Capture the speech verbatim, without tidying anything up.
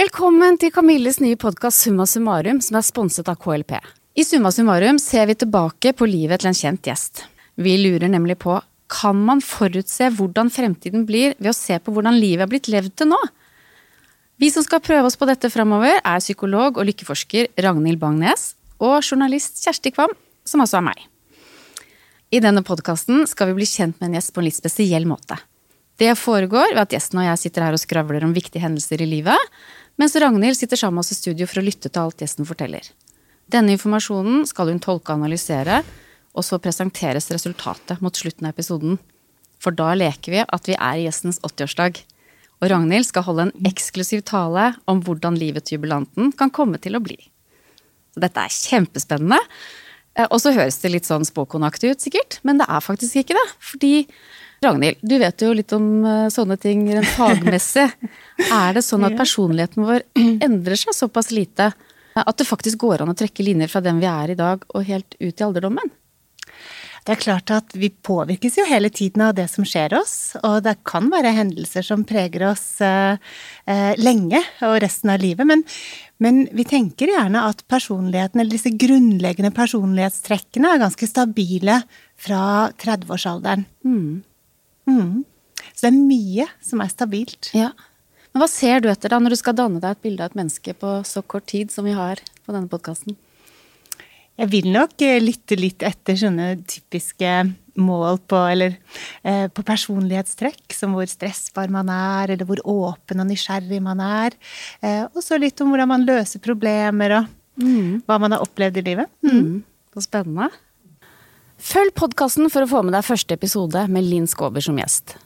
Velkommen til Camilles nye podcast Summa Summarum, som er sponset av K L P. I Summa Summarum ser vi tilbake på livet til en kjent gjest. Vi lurer nemlig på, kan man forutse hvordan fremtiden blir ved å se på hvordan livet har blitt levd til nå? Vi som skal prøve oss på dette fremover er psykolog og lykkeforsker Ragnhild Bagnes og journalist Kjersti Kvam, som altså er meg. I denne podcasten skal vi bli kjent med en gjest på en litt spesiell måte. Det foregår ved at gjesten og jeg sitter her og skravler om viktige hendelser I livet, mens Ragnhild sitter sammen med oss I studio for å lytte til alt gjesten forteller. Denne informasjonen skal hun tolke og analysere, og så presenteres resultatet mot slutten av episoden. For da leker vi at vi er I gjestens åttiårsdag. Og Ragnhild skal holde en eksklusiv tale om hvordan livet til jubilanten kan komme til å bli. Så dette er kjempespennende. Og så høres det litt sånn spåkonaktig ut sikkert, men det er faktisk ikke det, fordi... Ragnhild, du vet jo litt om sånne ting rent fagmessig. Er det sånn at personligheten vår endrer seg såpass lite at det faktisk går an å trekke linjer fra den vi er I dag og helt ut I alderdommen? Det er klart at vi påvirkes jo hele tiden av det som skjer oss, og det kan være hendelser som preger oss eh, lenge og resten av livet, men, men vi tenker gjerne at personligheten, eller disse grunnleggende personlighetstrekkene, er ganske stabile fra trettiårsalderen. Mm. Mm. Så det er mye som er stabilt. Ja. Men hva ser du etter da, når du skal danne deg et bilde av et menneske på så kort tid som vi har på denne podcasten? Jeg vil nok lytte litt etter sånne typiske mål på, eller, eh, på personlighetstrekk, som hvor stressbar man er, eller hvor åpen og nysgjerrig man er. Eh, og så litt om hvordan man løser problemer, og mm. hva man har opplevd I livet. Mm. Mm. Så spennende. Følg podcasten for å få med deg første episode med Linn Skåber som gjest.